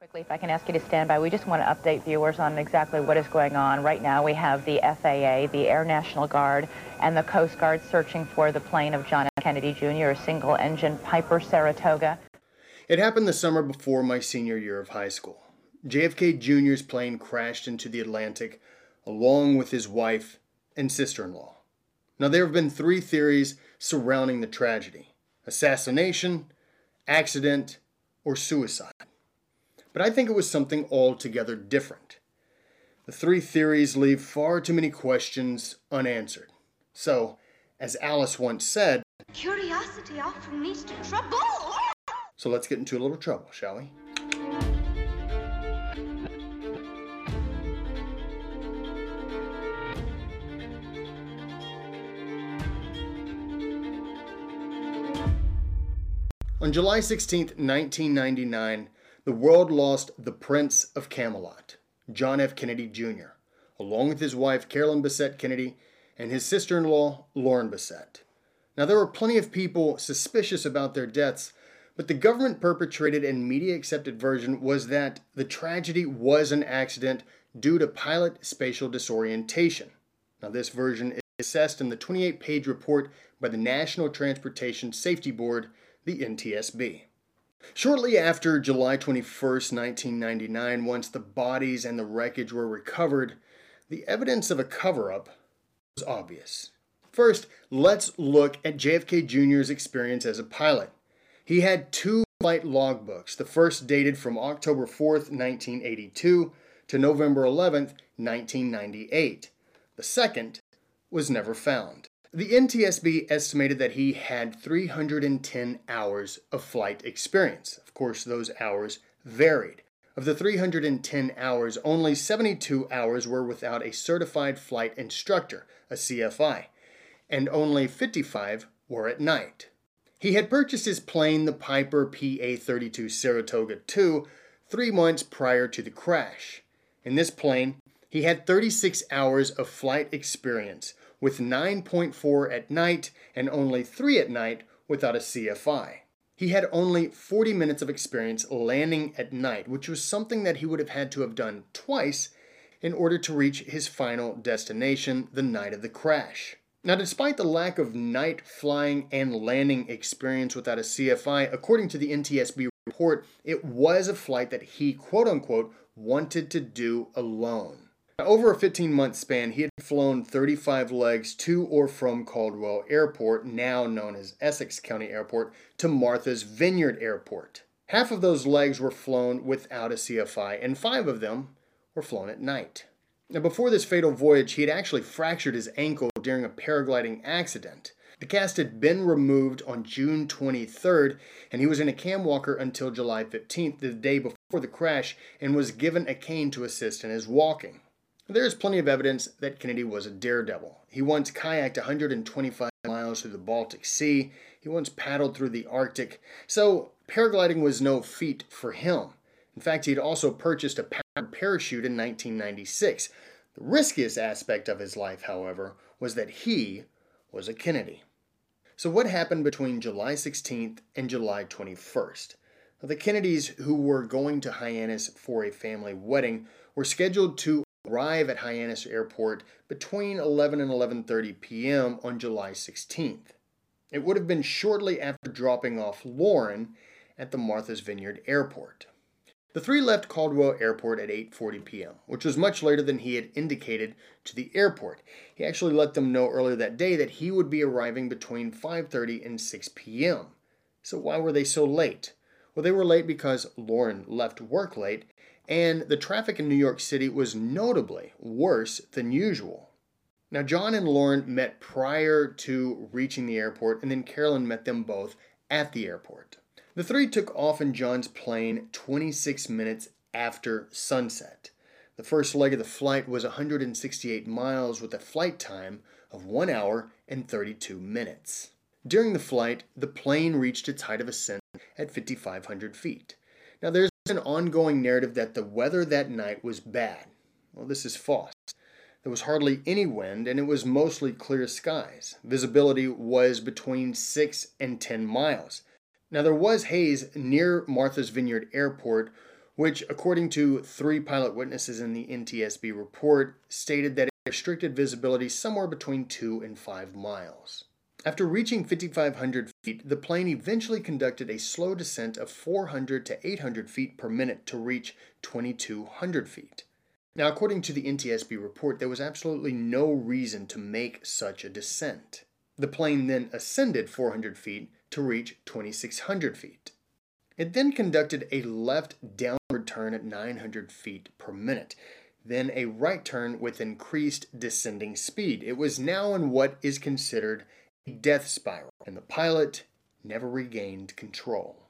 Quickly, if I can ask you to stand by, we just want to update viewers on exactly what is going on. Right now we have the FAA, the Air National Guard, and the Coast Guard searching for the plane of John F. Kennedy Jr., a single-engine Piper Saratoga. It happened the summer before my senior year of high school. JFK Jr.'s plane crashed into the Atlantic along with his wife and sister-in-law. Now, there have been three theories surrounding the tragedy: assassination, accident, or suicide. But I think it was something altogether different. The three theories leave far too many questions unanswered. So, as Alice once said, "Curiosity often leads to trouble." So let's get into a little trouble, shall we? On July 16, 1999, the world lost the Prince of Camelot, John F. Kennedy Jr., along with his wife Carolyn Bessette Kennedy and his sister-in-law Lauren Bessette. Now, there were plenty of people suspicious about their deaths, but the government-perpetrated and media-accepted version was that the tragedy was an accident due to pilot spatial disorientation. Now, this version is assessed in the 28-page report by the National Transportation Safety Board, the NTSB. Shortly after July 21, 1999, once the bodies and the wreckage were recovered, the evidence of a cover-up was obvious. First, let's look at JFK Jr.'s experience as a pilot. He had two flight logbooks, the first dated from October 4, 1982 to November 11, 1998. The second was never found. The NTSB estimated that he had 310 hours of flight experience. Of course, those hours varied. Of the 310 hours, only 72 hours were without a certified flight instructor, a CFI, and only 55 were at night. He had purchased his plane, the Piper PA-32 Saratoga II, 3 months prior to the crash. In this plane, he had 36 hours of flight experience, with 9.4 at night and only 3 at night without a CFI. He had only 40 minutes of experience landing at night, which was something that he would have had to have done twice in order to reach his final destination the night of the crash. Now, despite the lack of night flying and landing experience without a CFI, according to the NTSB report, it was a flight that he, quote-unquote, wanted to do alone. Over a 15-month span, he had flown 35 legs to or from Caldwell Airport, now known as Essex County Airport, to Martha's Vineyard Airport. Half of those legs were flown without a CFI, and 5 of them were flown at night. Now, before this fatal voyage, he had actually fractured his ankle during a paragliding accident. The cast had been removed on June 23rd, and he was in a cam walker until July 15th, the day before the crash, and was given a cane to assist in his walking. There is plenty of evidence that Kennedy was a daredevil. He once kayaked 125 miles through the Baltic Sea. He once paddled through the Arctic. So paragliding was no feat for him. In fact, he had also purchased a powered parachute in 1996. The riskiest aspect of his life, however, was that he was a Kennedy. So what happened between July 16th and July 21st? Now, the Kennedys, who were going to Hyannis for a family wedding, were scheduled to arrive at Hyannis Airport between 11 and 11:30 p.m. on July 16th. It would have been shortly after dropping off Lauren at the Martha's Vineyard Airport. The three left Caldwell Airport at 8:40 p.m., which was much later than he had indicated to the airport. He actually let them know earlier that day that he would be arriving between 5:30 and 6 p.m. So why were they so late? Well, they were late because Lauren left work late, and the traffic in New York City was notably worse than usual. Now, John and Lauren met prior to reaching the airport, and then Carolyn met them both at the airport. The three took off in John's plane 26 minutes after sunset. The first leg of the flight was 168 miles with a flight time of 1 hour and 32 minutes. During the flight, the plane reached its height of ascent at 5,500 feet. Now, there's an ongoing narrative that the weather that night was bad. Well, this is false. There was hardly any wind, and it was mostly clear skies. Visibility was between 6 and 10 miles. Now, there was haze near Martha's Vineyard Airport, which, according to three pilot witnesses in the NTSB report, stated that it restricted visibility somewhere between 2 and 5 miles. After reaching 5,500 feet, the plane eventually conducted a slow descent of 400 to 800 feet per minute to reach 2,200 feet. Now, according to the NTSB report, there was absolutely no reason to make such a descent. The plane then ascended 400 feet to reach 2,600 feet. It then conducted a left downward turn at 900 feet per minute, then a right turn with increased descending speed. It was now in what is considered death spiral, and the pilot never regained control.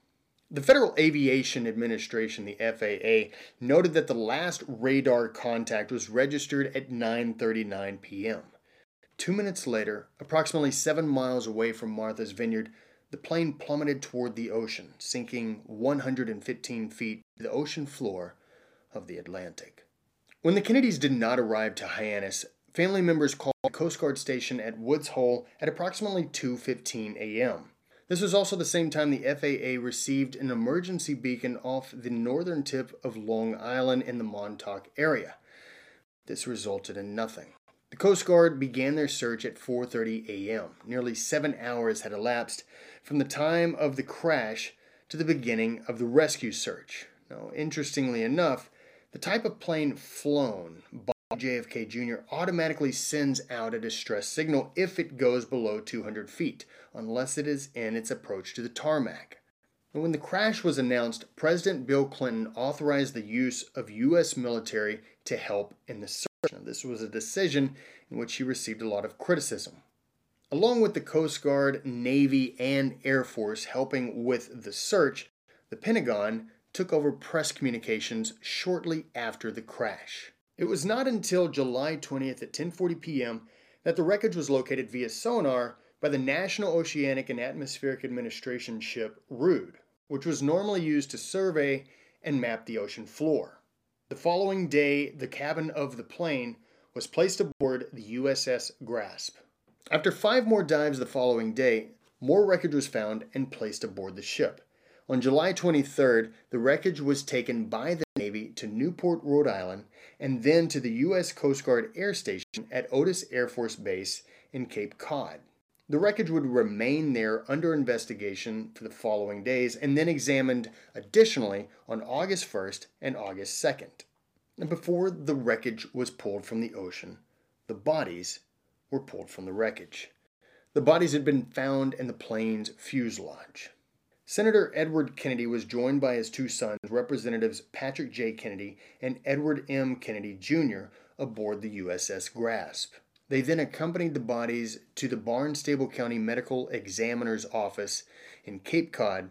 The Federal Aviation Administration, the FAA, noted that the last radar contact was registered at 9:39 p.m. 2 minutes later, approximately 7 miles away from Martha's Vineyard, the plane plummeted toward the ocean, sinking 115 feet to the ocean floor of the Atlantic. When the Kennedys did not arrive to Hyannis, family members called the Coast Guard station at Woods Hole at approximately 2:15 a.m. This was also the same time the FAA received an emergency beacon off the northern tip of Long Island in the Montauk area. This resulted in nothing. The Coast Guard began their search at 4:30 a.m. Nearly 7 hours had elapsed from the time of the crash to the beginning of the rescue search. Now, interestingly enough, the type of plane flown by JFK Jr. automatically sends out a distress signal if it goes below 200 feet, unless it is in its approach to the tarmac. And when the crash was announced, President Bill Clinton authorized the use of U.S. military to help in the search. Now, this was a decision in which he received a lot of criticism. Along with the Coast Guard, Navy, and Air Force helping with the search, the Pentagon took over press communications shortly after the crash. It was not until July 20th at 10:40 p.m. that the wreckage was located via sonar by the National Oceanic and Atmospheric Administration ship Rude, which was normally used to survey and map the ocean floor. The following day, the cabin of the plane was placed aboard the USS Grasp. After 5 more dives the following day, more wreckage was found and placed aboard the ship. On July 23rd, the wreckage was taken by the Navy to Newport, Rhode Island, and then to the U.S. Coast Guard Air Station at Otis Air Force Base in Cape Cod. The wreckage would remain there under investigation for the following days and then examined additionally on August 1st and August 2nd. And before the wreckage was pulled from the ocean, the bodies were pulled from the wreckage. The bodies had been found in the plane's fuselage. Senator Edward Kennedy was joined by his 2 sons, Representatives Patrick J. Kennedy and Edward M. Kennedy Jr., aboard the USS Grasp. They then accompanied the bodies to the Barnstable County Medical Examiner's Office in Cape Cod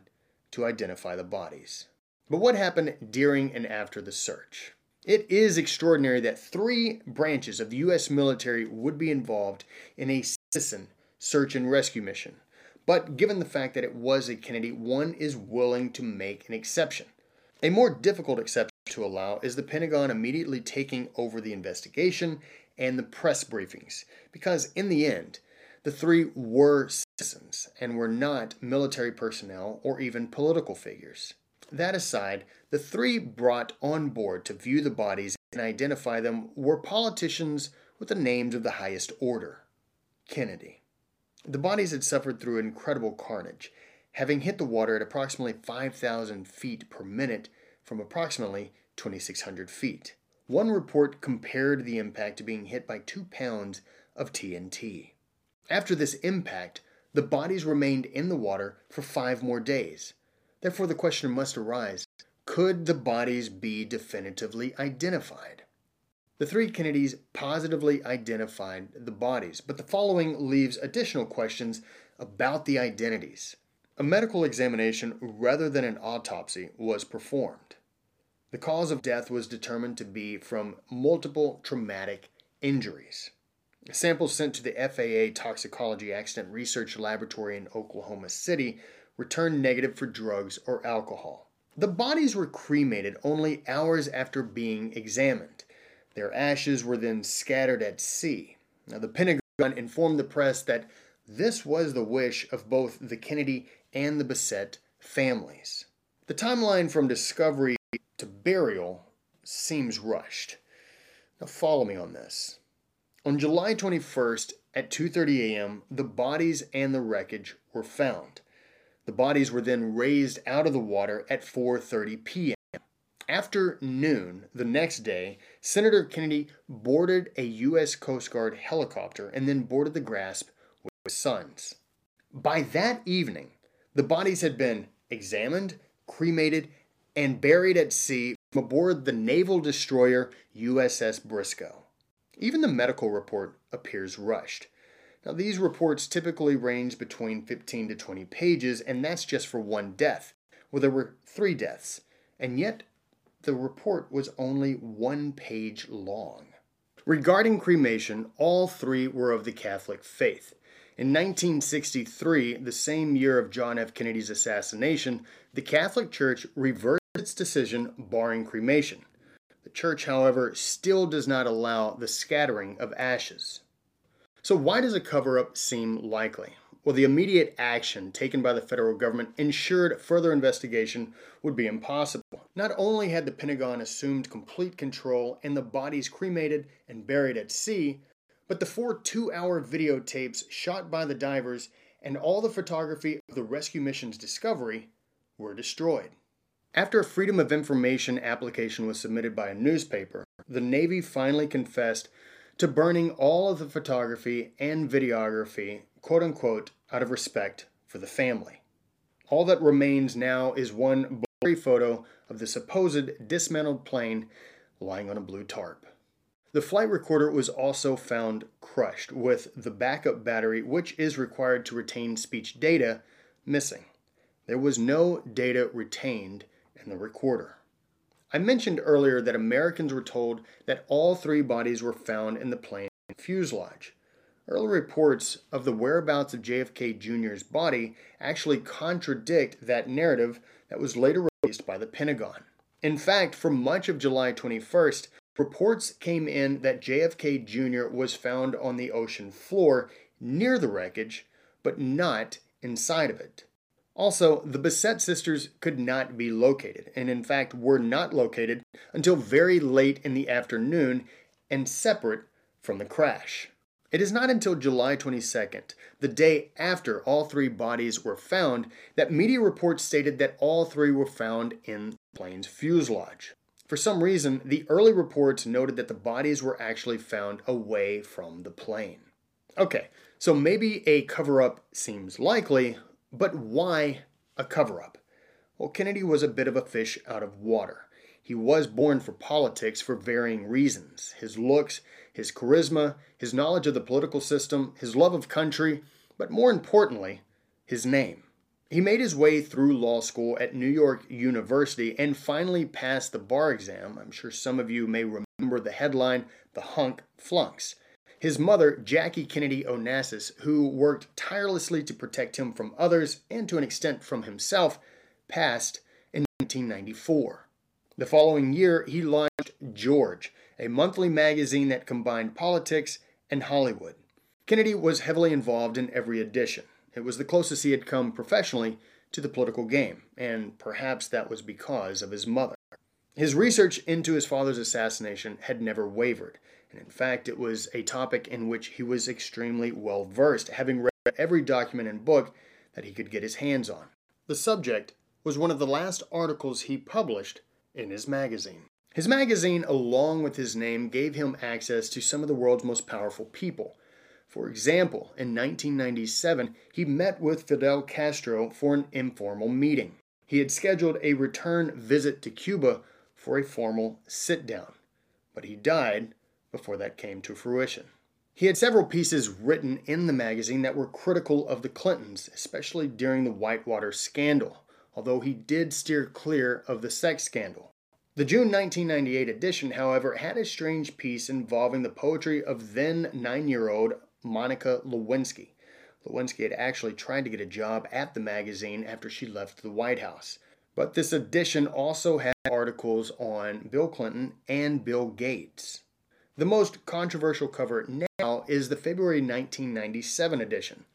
to identify the bodies. But what happened during and after the search? It is extraordinary that 3 branches of the U.S. military would be involved in a citizen search and rescue mission. But given the fact that it was a Kennedy, one is willing to make an exception. A more difficult exception to allow is the Pentagon immediately taking over the investigation and the press briefings, because in the end, the 3 were citizens and were not military personnel or even political figures. That aside, the 3 brought on board to view the bodies and identify them were politicians with the names of the highest order. Kennedy. The bodies had suffered through incredible carnage, having hit the water at approximately 5,000 feet per minute from approximately 2,600 feet. One report compared the impact to being hit by 2 pounds of TNT. After this impact, the bodies remained in the water for 5 more days. Therefore, the question must arise, could the bodies be definitively identified? The 3 Kennedys positively identified the bodies, but the following leaves additional questions about the identities. A medical examination rather than an autopsy was performed. The cause of death was determined to be from multiple traumatic injuries. Samples sent to the FAA Toxicology Accident Research Laboratory in Oklahoma City returned negative for drugs or alcohol. The bodies were cremated only hours after being examined. Their ashes were then scattered at sea. Now, the Pentagon informed the press that this was the wish of both the Kennedy and the Bessette families. The timeline from discovery to burial seems rushed. Now follow me on this. On July 21st at 2:30 a.m., the bodies and the wreckage were found. The bodies were then raised out of the water at 4:30 p.m. After noon the next day, Senator Kennedy boarded a U.S. Coast Guard helicopter and then boarded the Grasp with his sons. By that evening, the bodies had been examined, cremated, and buried at sea from aboard the naval destroyer USS Briscoe. Even the medical report appears rushed. Now, these reports typically range between 15 to 20 pages, and that's just for one death. Well, there were 3 deaths, and yet the report was only 1 page long. Regarding cremation, all 3 were of the Catholic faith. In 1963, the same year of John F. Kennedy's assassination, the Catholic Church reversed its decision barring cremation. The Church, however, still does not allow the scattering of ashes. So why does a cover-up seem likely? Well, the immediate action taken by the federal government ensured further investigation would be impossible. Not only had the Pentagon assumed complete control and the bodies cremated and buried at sea, but the 4 two-hour videotapes shot by the divers and all the photography of the rescue mission's discovery were destroyed. After a Freedom of Information application was submitted by a newspaper, the Navy finally confessed to burning all of the photography and videography, quote-unquote, out of respect for the family. All that remains now is one blurry photo of the supposed dismantled plane lying on a blue tarp. The flight recorder was also found crushed, with the backup battery, which is required to retain speech data, missing. There was no data retained in the recorder. I mentioned earlier that Americans were told that all 3 bodies were found in the plane fuselage. Early reports of the whereabouts of JFK Jr.'s body actually contradict that narrative that was later released by the Pentagon. In fact, for much of July 21st, reports came in that JFK Jr. was found on the ocean floor near the wreckage, but not inside of it. Also, the Bessette sisters could not be located, and in fact were not located until very late in the afternoon and separate from the crash. It is not until July 22nd, the day after all 3 bodies were found, that media reports stated that all 3 were found in the plane's fuselage. For some reason, the early reports noted that the bodies were actually found away from the plane. Okay, so maybe a cover-up seems likely, but why a cover-up? Well, Kennedy was a bit of a fish out of water. He was born for politics for varying reasons. His looks, his charisma, his knowledge of the political system, his love of country, but more importantly, his name. He made his way through law school at New York University and finally passed the bar exam. I'm sure some of you may remember the headline, "The Hunk Flunks." His mother, Jackie Kennedy Onassis, who worked tirelessly to protect him from others and to an extent from himself, passed in 1994. The following year, he launched George, a monthly magazine that combined politics and Hollywood. Kennedy was heavily involved in every edition. It was the closest he had come professionally to the political game, and perhaps that was because of his mother. His research into his father's assassination had never wavered, and in fact it was a topic in which he was extremely well versed, having read every document and book that he could get his hands on. The subject was one of the last articles he published in his magazine. His magazine, along with his name, gave him access to some of the world's most powerful people. For example, in 1997, he met with Fidel Castro for an informal meeting. He had scheduled a return visit to Cuba for a formal sit-down, but he died before that came to fruition. He had several pieces written in the magazine that were critical of the Clintons, especially during the Whitewater scandal, although he did steer clear of the sex scandal. The June 1998 edition, however, had a strange piece involving the poetry of then 9-year-old Monica Lewinsky. Lewinsky had actually tried to get a job at the magazine after she left the White House. But this edition also had articles on Bill Clinton and Bill Gates. The most controversial cover now is the February 1997 edition.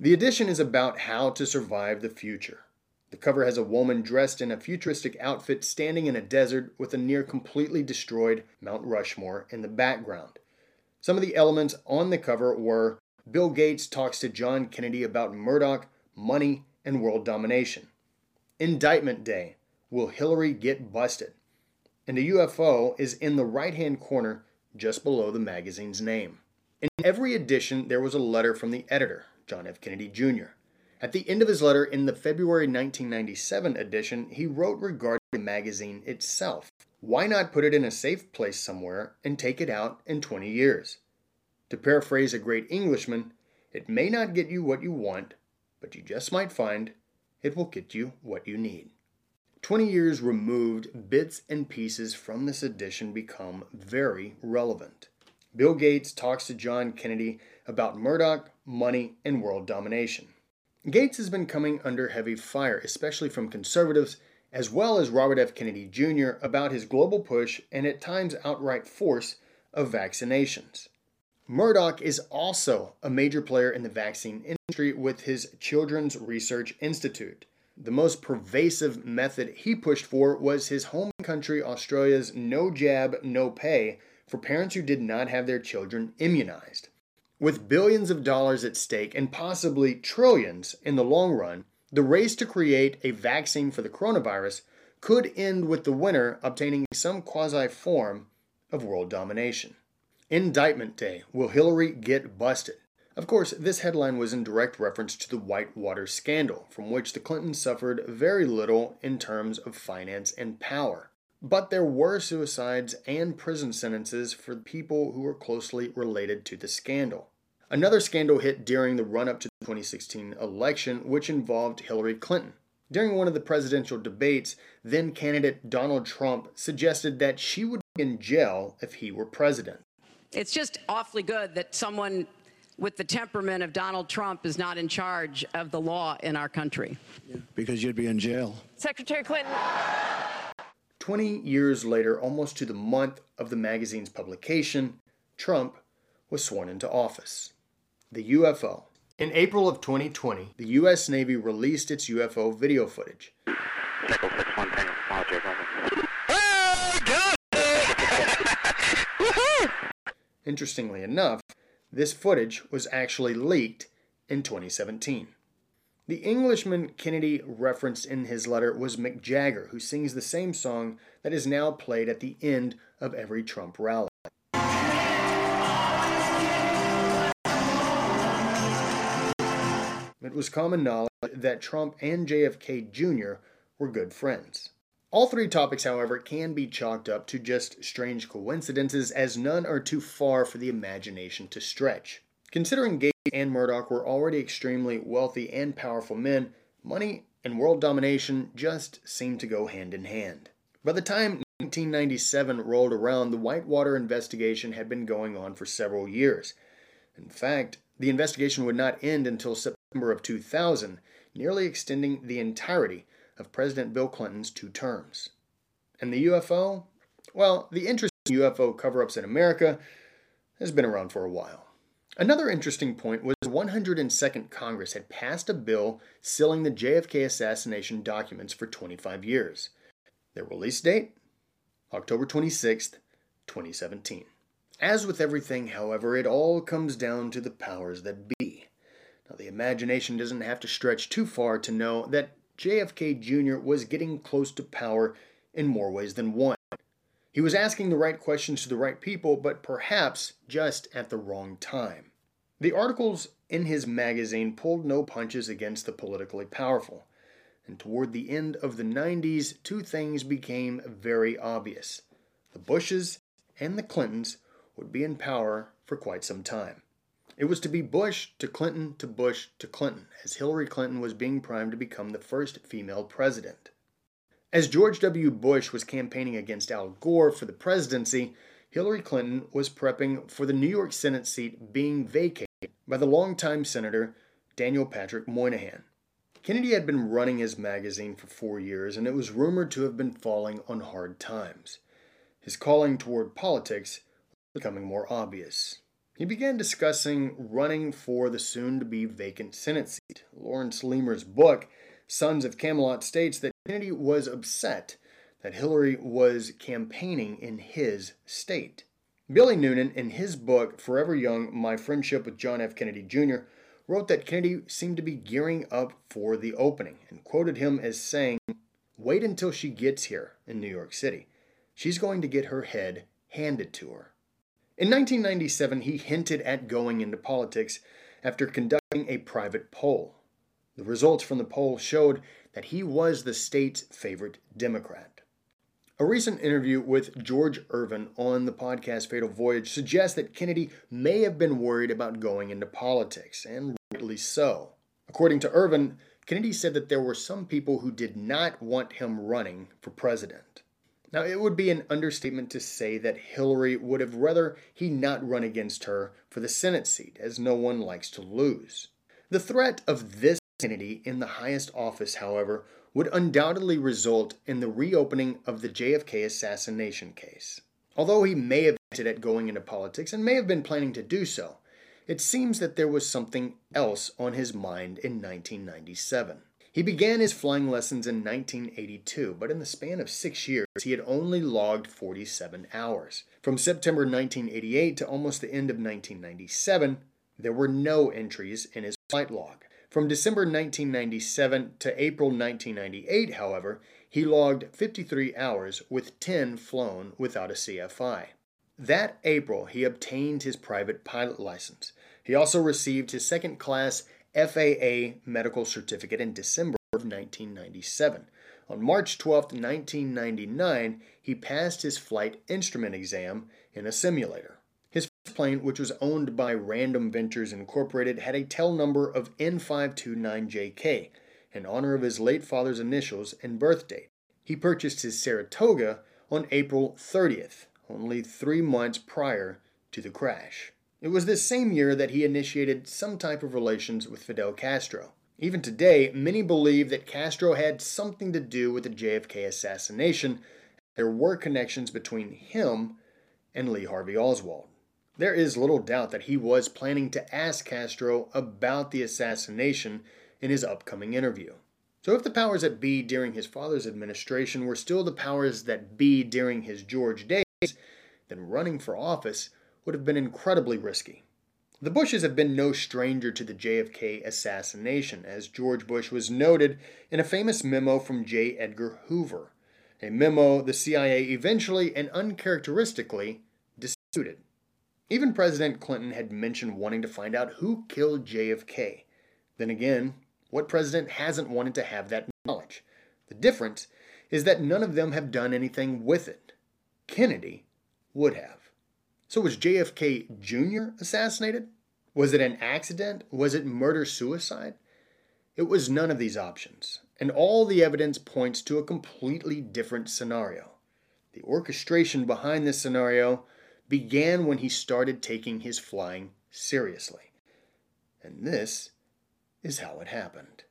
The edition is about how to survive the future. The cover has a woman dressed in a futuristic outfit standing in a desert with a near completely destroyed Mount Rushmore in the background. Some of the elements on the cover were Bill Gates talks to John Kennedy about Murdoch, money, and world domination. Indictment Day. Will Hillary get busted? And a UFO is in the right-hand corner just below the magazine's name. In every edition, there was a letter from the editor, John F. Kennedy Jr. At the end of his letter in the February 1997 edition, he wrote regarding the magazine itself. Why not put it in a safe place somewhere and take it out in 20 years? To paraphrase a great Englishman, it may not get you what you want, but you just might find it will get you what you need. 20 years removed, bits and pieces from this edition become very relevant. Bill Gates talks to John Kennedy about Murdoch, money, and world domination. Gates has been coming under heavy fire, especially from conservatives, as well as Robert F. Kennedy Jr., about his global push and at times outright force of vaccinations. Murdoch is also a major player in the vaccine industry with his Children's Research Institute. The most pervasive method he pushed for was his home country, Australia's no jab, no pay for parents who did not have their children immunized. With billions of dollars at stake and possibly trillions in the long run, the race to create a vaccine for the coronavirus could end with the winner obtaining some quasi-form of world domination. Indictment Day. Will Hillary get busted? Of course, this headline was in direct reference to the Whitewater scandal, from which the Clintons suffered very little in terms of finance and power. But there were suicides and prison sentences for people who were closely related to the scandal. Another scandal hit during the run-up to the 2016 election, which involved Hillary Clinton. During one of the presidential debates, then-candidate Donald Trump suggested that she would be in jail if he were president. It's just awfully good that someone with the temperament of Donald Trump is not in charge of the law in our country. Yeah, because you'd be in jail. Secretary Clinton. 20 years later, almost to the month of the magazine's publication, Trump was sworn into office. The UFO. In April of 2020, the U.S. Navy released its UFO video footage. Interestingly enough, this footage was actually leaked in 2017. The Englishman Kennedy referenced in his letter was Mick Jagger, who sings the same song that is now played at the end of every Trump rally. It was common knowledge that Trump and JFK Jr. were good friends. All three topics, however, can be chalked up to just strange coincidences, as none are too far for the imagination to stretch. Considering Gates and Murdoch were already extremely wealthy and powerful men, money and world domination just seemed to go hand in hand. By the time 1997 rolled around, the Whitewater investigation had been going on for several years. In fact, the investigation would not end until September of 2000, nearly extending the entirety of President Bill Clinton's two terms. And the UFO? Well, the interest in UFO cover-ups in America has been around for a while. Another interesting point was the 102nd Congress had passed a bill sealing the JFK assassination documents for 25 years. Their release date? October 26th, 2017. As with everything, however, it all comes down to the powers that be. Now, the imagination doesn't have to stretch too far to know that JFK Jr. was getting close to power in more ways than one. He was asking the right questions to the right people, but perhaps just at the wrong time. The articles in his magazine pulled no punches against the politically powerful. And toward the end of the 90s, two things became very obvious. The Bushes and the Clintons would be in power for quite some time. It was to be Bush to Clinton to Bush to Clinton, as Hillary Clinton was being primed to become the first female president. As George W. Bush was campaigning against Al Gore for the presidency, Hillary Clinton was prepping for the New York Senate seat being vacated by the longtime Senator Daniel Patrick Moynihan. Kennedy had been running his magazine for 4 years, and it was rumored to have been falling on hard times. His calling toward politics was becoming more obvious. He began discussing running for the soon-to-be vacant Senate seat. Lawrence Leamer's book, Sons of Camelot states that Kennedy was upset that Hillary was campaigning in his state. Billy Noonan, in his book, Forever Young, My Friendship with John F. Kennedy Jr., wrote that Kennedy seemed to be gearing up for the opening and quoted him as saying, "Wait until she gets here in New York City. She's going to get her head handed to her." In 1997, he hinted at going into politics after conducting a private poll. The results from the poll showed that he was the state's favorite Democrat. A recent interview with George Irvin on the podcast Fatal Voyage suggests that Kennedy may have been worried about going into politics, and rightly so. According to Irvin, Kennedy said that there were some people who did not want him running for president. Now, it would be an understatement to say that Hillary would have rather he not run against her for the Senate seat, as no one likes to lose. The threat of this Kennedy in the highest office, however, would undoubtedly result in the reopening of the JFK assassination case. Although he may have hinted at going into politics and may have been planning to do so, it seems that there was something else on his mind in 1997. He began his flying lessons in 1982, but in the span of 6 years, he had only logged 47 hours. From September 1988 to almost the end of 1997, there were no entries in his flight log. From December 1997 to April 1998, however, he logged 53 hours with 10 flown without a CFI. That April, he obtained his private pilot license. He also received his second-class FAA medical certificate in December of 1997. On March 12, 1999, he passed his flight instrument exam in a simulator. His first plane, which was owned by Random Ventures Incorporated, had a tail number of N529JK in honor of his late father's initials and birth date. He purchased his Saratoga on April 30th, only 3 months prior to the crash. It was this same year that he initiated some type of relations with Fidel Castro. Even today, many believe that Castro had something to do with the JFK assassination. There were connections between him and Lee Harvey Oswald. There is little doubt that he was planning to ask Castro about the assassination in his upcoming interview. So if the powers that be during his father's administration were still the powers that be during his George days, then running for office would have been incredibly risky. The Bushes have been no stranger to the JFK assassination, as George Bush was noted in a famous memo from J. Edgar Hoover, a memo the CIA eventually and uncharacteristically disputed. Even President Clinton had mentioned wanting to find out who killed JFK. Then again, what president hasn't wanted to have that knowledge? The difference is that none of them have done anything with it. Kennedy would have. So was JFK Jr. assassinated? Was it an accident? Was it murder-suicide? It was none of these options, and all the evidence points to a completely different scenario. The orchestration behind this scenario began when he started taking his flying seriously. And this is how it happened.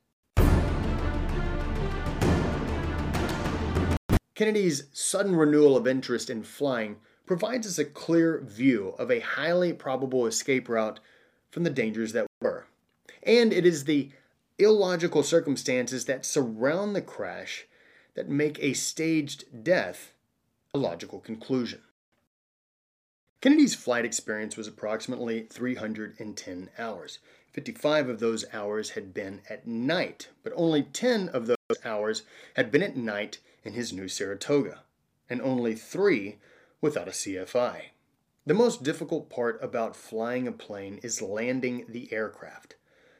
Kennedy's sudden renewal of interest in flying provides us a clear view of a highly probable escape route from the dangers that were. And it is the illogical circumstances that surround the crash that make a staged death a logical conclusion. Kennedy's flight experience was approximately 310 hours. 55 of those hours had been at night, but only 10 of those hours had been at night in his new Saratoga, and only 3 without a CFI. The most difficult part about flying a plane is landing the aircraft.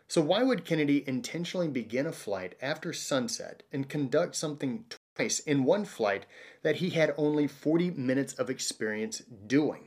So why would Kennedy intentionally begin a flight after sunset and conduct something twice in one flight that he had only 40 minutes of experience doing,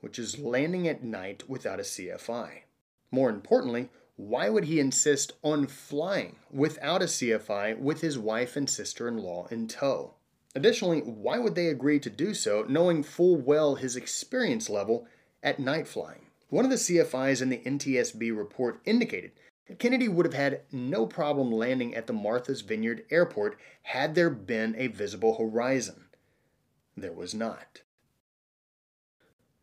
which is landing at night without a CFI? More importantly, why would he insist on flying without a CFI with his wife and sister-in-law in tow? Additionally, why would they agree to do so, knowing full well his experience level at night flying? One of the CFIs in the NTSB report indicated that Kennedy would have had no problem landing at the Martha's Vineyard Airport had there been a visible horizon. There was not.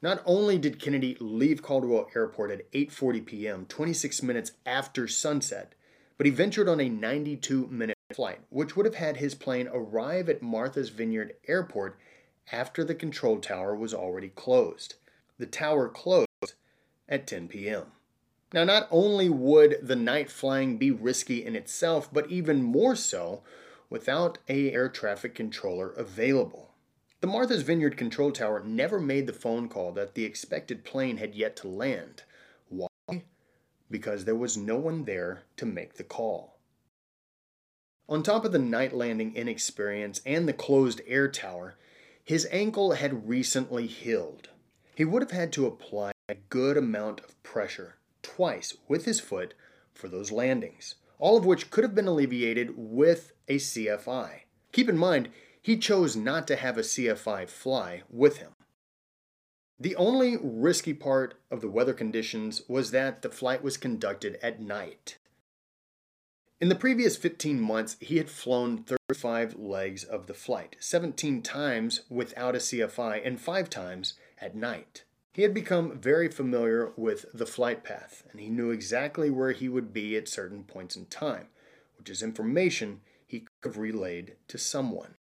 Not only did Kennedy leave Caldwell Airport at 8:40 p.m., 26 minutes after sunset, but he ventured on a 92-minute flight, which would have had his plane arrive at Martha's Vineyard Airport after the control tower was already closed. The tower closed at 10 p.m. Now, not only would the night flying be risky in itself, but even more so without an air traffic controller available. The Martha's Vineyard control tower never made the phone call that the expected plane had yet to land. Why? Because there was no one there to make the call. On top of the night landing inexperience and the closed air tower, his ankle had recently healed. He would have had to apply a good amount of pressure twice with his foot for those landings, all of which could have been alleviated with a CFI. Keep in mind, he chose not to have a CFI fly with him. The only risky part of the weather conditions was that the flight was conducted at night. In the previous 15 months, he had flown 35 legs of the flight, 17 times without a CFI and 5 times at night. He had become very familiar with the flight path, and he knew exactly where he would be at certain points in time, which is information he could have relayed to someone.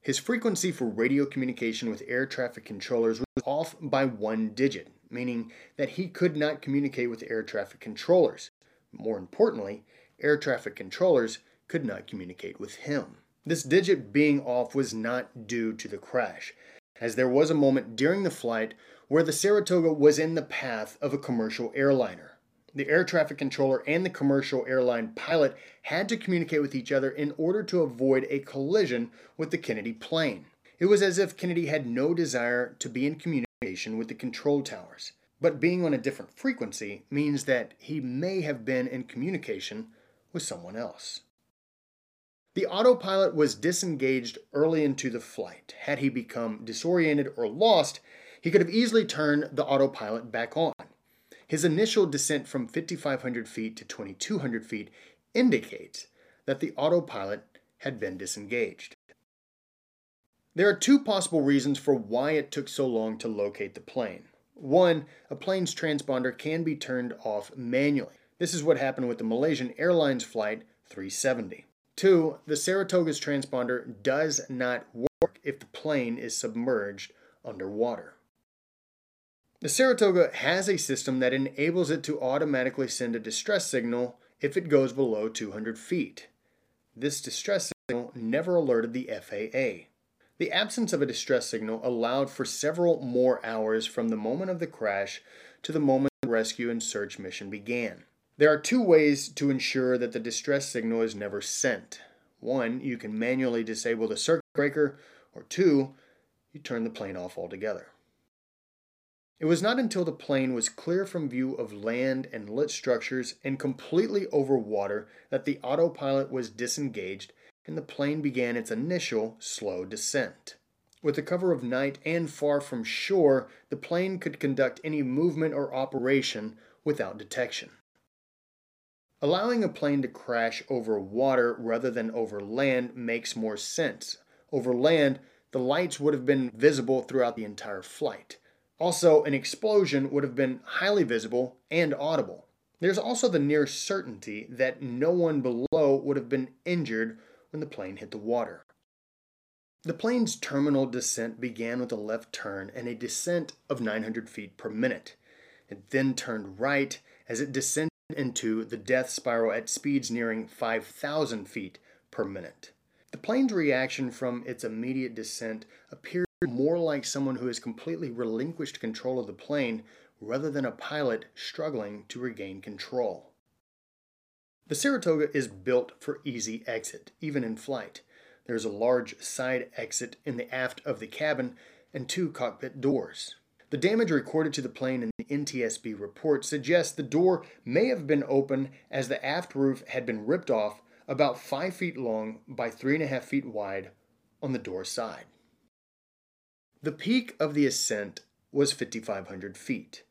His frequency for radio communication with air traffic controllers was off by 1 digit, meaning that he could not communicate with air traffic controllers. More importantly, air traffic controllers could not communicate with him. This digit being off was not due to the crash, as there was a moment during the flight where the Saratoga was in the path of a commercial airliner. The air traffic controller and the commercial airline pilot had to communicate with each other in order to avoid a collision with the Kennedy plane. It was as if Kennedy had no desire to be in communication with the control towers, but being on a different frequency means that he may have been in communication with someone else. The autopilot was disengaged early into the flight. Had he become disoriented or lost, he could have easily turned the autopilot back on. His initial descent from 5,500 feet to 2,200 feet indicates that the autopilot had been disengaged. There are 2 possible reasons for why it took so long to locate the plane. 1. A plane's transponder can be turned off manually. This is what happened with the Malaysian Airlines Flight 370. 2. The Saratoga's transponder does not work if the plane is submerged underwater. The Saratoga has a system that enables it to automatically send a distress signal if it goes below 200 feet. This distress signal never alerted the FAA. The absence of a distress signal allowed for several more hours from the moment of the crash to the moment the rescue and search mission began. There are 2 ways to ensure that the distress signal is never sent. 1, you can manually disable the circuit breaker, or 2, you turn the plane off altogether. It was not until the plane was clear from view of land and lit structures and completely over water that the autopilot was disengaged and the plane began its initial slow descent. With the cover of night and far from shore, the plane could conduct any movement or operation without detection. Allowing a plane to crash over water rather than over land makes more sense. Over land, the lights would have been visible throughout the entire flight. Also, an explosion would have been highly visible and audible. There's also the near certainty that no one below would have been injured when the plane hit the water. The plane's terminal descent began with a left turn and a descent of 900 feet per minute. It then turned right as it descended into the death spiral at speeds nearing 5,000 feet per minute. The plane's reaction from its immediate descent appeared more like someone who has completely relinquished control of the plane rather than a pilot struggling to regain control. The Saratoga is built for easy exit, even in flight. There is a large side exit in the aft of the cabin and 2 cockpit doors. The damage recorded to the plane in the NTSB report suggests the door may have been open as the aft roof had been ripped off about 5 feet long by 3.5 feet wide on the door side. The peak of the ascent was 5,500 feet.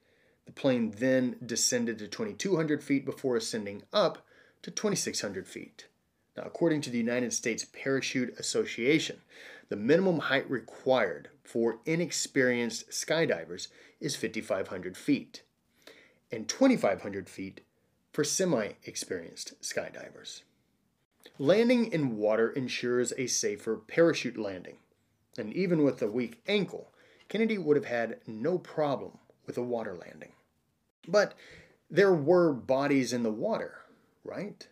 The plane then descended to 2,200 feet before ascending up to 2,600 feet. Now, according to the United States Parachute Association, the minimum height required for inexperienced skydivers is 5,500 feet and 2,500 feet for semi-experienced skydivers. Landing in water ensures a safer parachute landing, and even with a weak ankle, Kennedy would have had no problem with a water landing. But there were bodies in the water, right?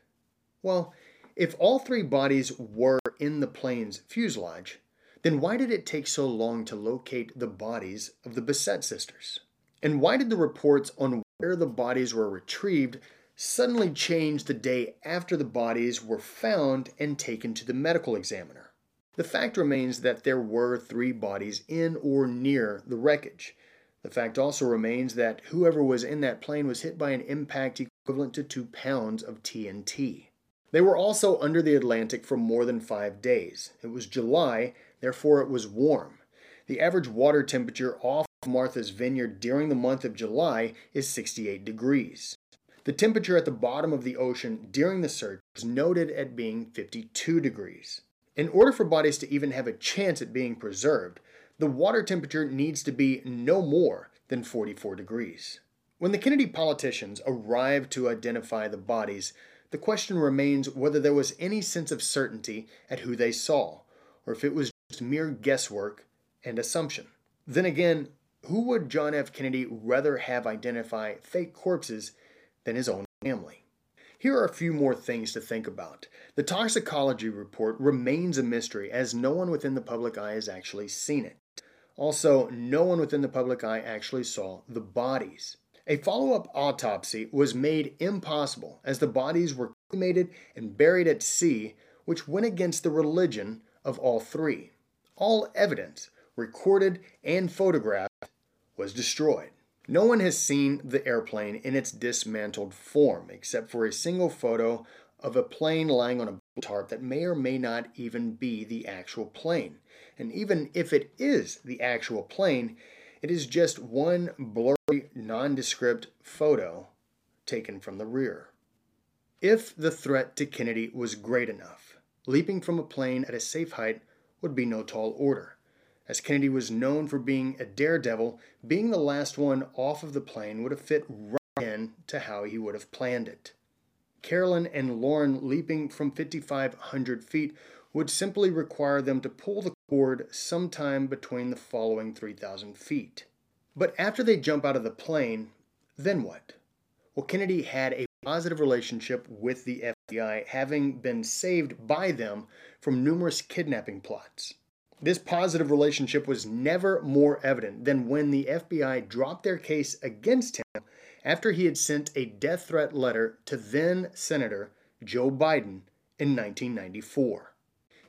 Well, if all three bodies were in the plane's fuselage, then why did it take so long to locate the bodies of the Bessette sisters? And why did the reports on where the bodies were retrieved suddenly change the day after the bodies were found and taken to the medical examiner? The fact remains that there were three bodies in or near the wreckage. The fact also remains that whoever was in that plane was hit by an impact equivalent to 2 pounds of TNT. They were also under the Atlantic for more than 5 days. It was July, therefore it was warm. The average water temperature off Martha's Vineyard during the month of July is 68 degrees. The temperature at the bottom of the ocean during the search was noted at being 52 degrees. In order for bodies to even have a chance at being preserved, the water temperature needs to be no more than 44 degrees. When the Kennedy politicians arrived to identify the bodies, the question remains whether there was any sense of certainty at who they saw, or if it was just mere guesswork and assumption. Then again, who would John F. Kennedy rather have identify fake corpses than his own family? Here are a few more things to think about. The toxicology report remains a mystery, as no one within the public eye has actually seen it. Also, no one within the public eye actually saw the bodies. A follow-up autopsy was made impossible, as the bodies were cremated and buried at sea, which went against the religion of all three. All evidence, recorded and photographed, was destroyed. No one has seen the airplane in its dismantled form, except for a single photo of a plane lying on a tarp that may or may not even be the actual plane. And even if it is the actual plane, it is just one blurry, nondescript photo taken from the rear. If the threat to Kennedy was great enough, leaping from a plane at a safe height would be no tall order, as Kennedy was known for being a daredevil. Being the last one off of the plane would have fit right in to how he would have planned it. Carolyn and Lauren leaping from 5,500 feet would simply require them to pull the cord sometime between the following 3,000 feet. But after they jump out of the plane, then what? Well, Kennedy had a positive relationship with the FBI, having been saved by them from numerous kidnapping plots. This positive relationship was never more evident than when the FBI dropped their case against him after he had sent a death threat letter to then-Senator Joe Biden in 1994.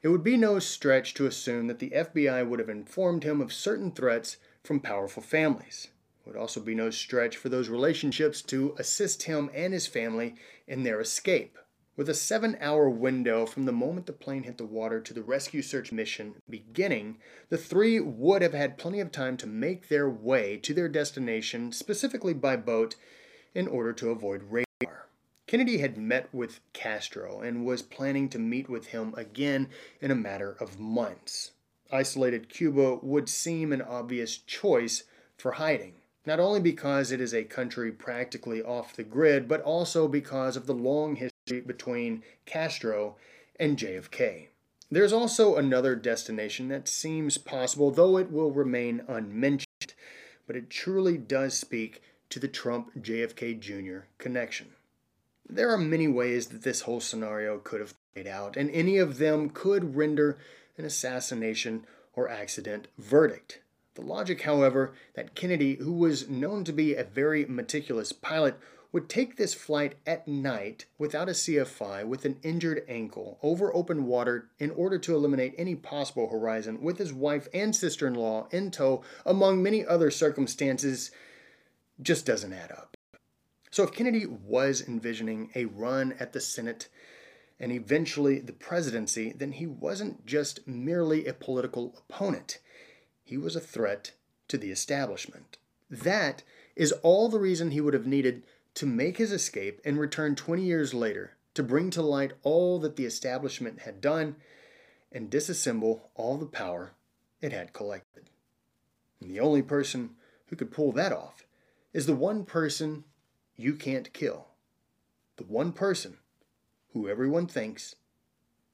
It would be no stretch to assume that the FBI would have informed him of certain threats from powerful families. It would also be no stretch for those relationships to assist him and his family in their escape, with a 7-hour window from the moment the plane hit the water to the rescue search mission beginning. The three would have had plenty of time to make their way to their destination, specifically by boat, in order to avoid radar. Kennedy had met with Castro and was planning to meet with him again in a matter of months. Isolated Cuba would seem an obvious choice for hiding, not only because it is a country practically off the grid, but also because of the long history between Castro and JFK. There's also another destination that seems possible, though it will remain unmentioned, but it truly does speak to the Trump-JFK Jr. connection. There are many ways that this whole scenario could have played out, and any of them could render an assassination or accident verdict. The logic, however, that Kennedy, who was known to be a very meticulous pilot, would take this flight at night without a CFI with an injured ankle over open water in order to eliminate any possible horizon, with his wife and sister-in-law in tow, among many other circumstances, just doesn't add up. So if Kennedy was envisioning a run at the Senate and eventually the presidency, then he wasn't just merely a political opponent. He was a threat to the establishment. That is all the reason he would have needed to make his escape and return 20 years later to bring to light all that the establishment had done and disassemble all the power it had collected. And the only person who could pull that off is the one person you can't kill. The one person who everyone thinks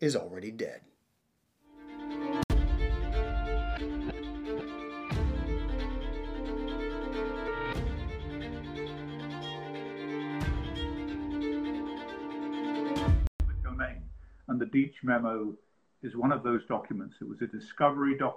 is already dead. Domain. And the Deitch memo is one of those documents. It was a discovery document.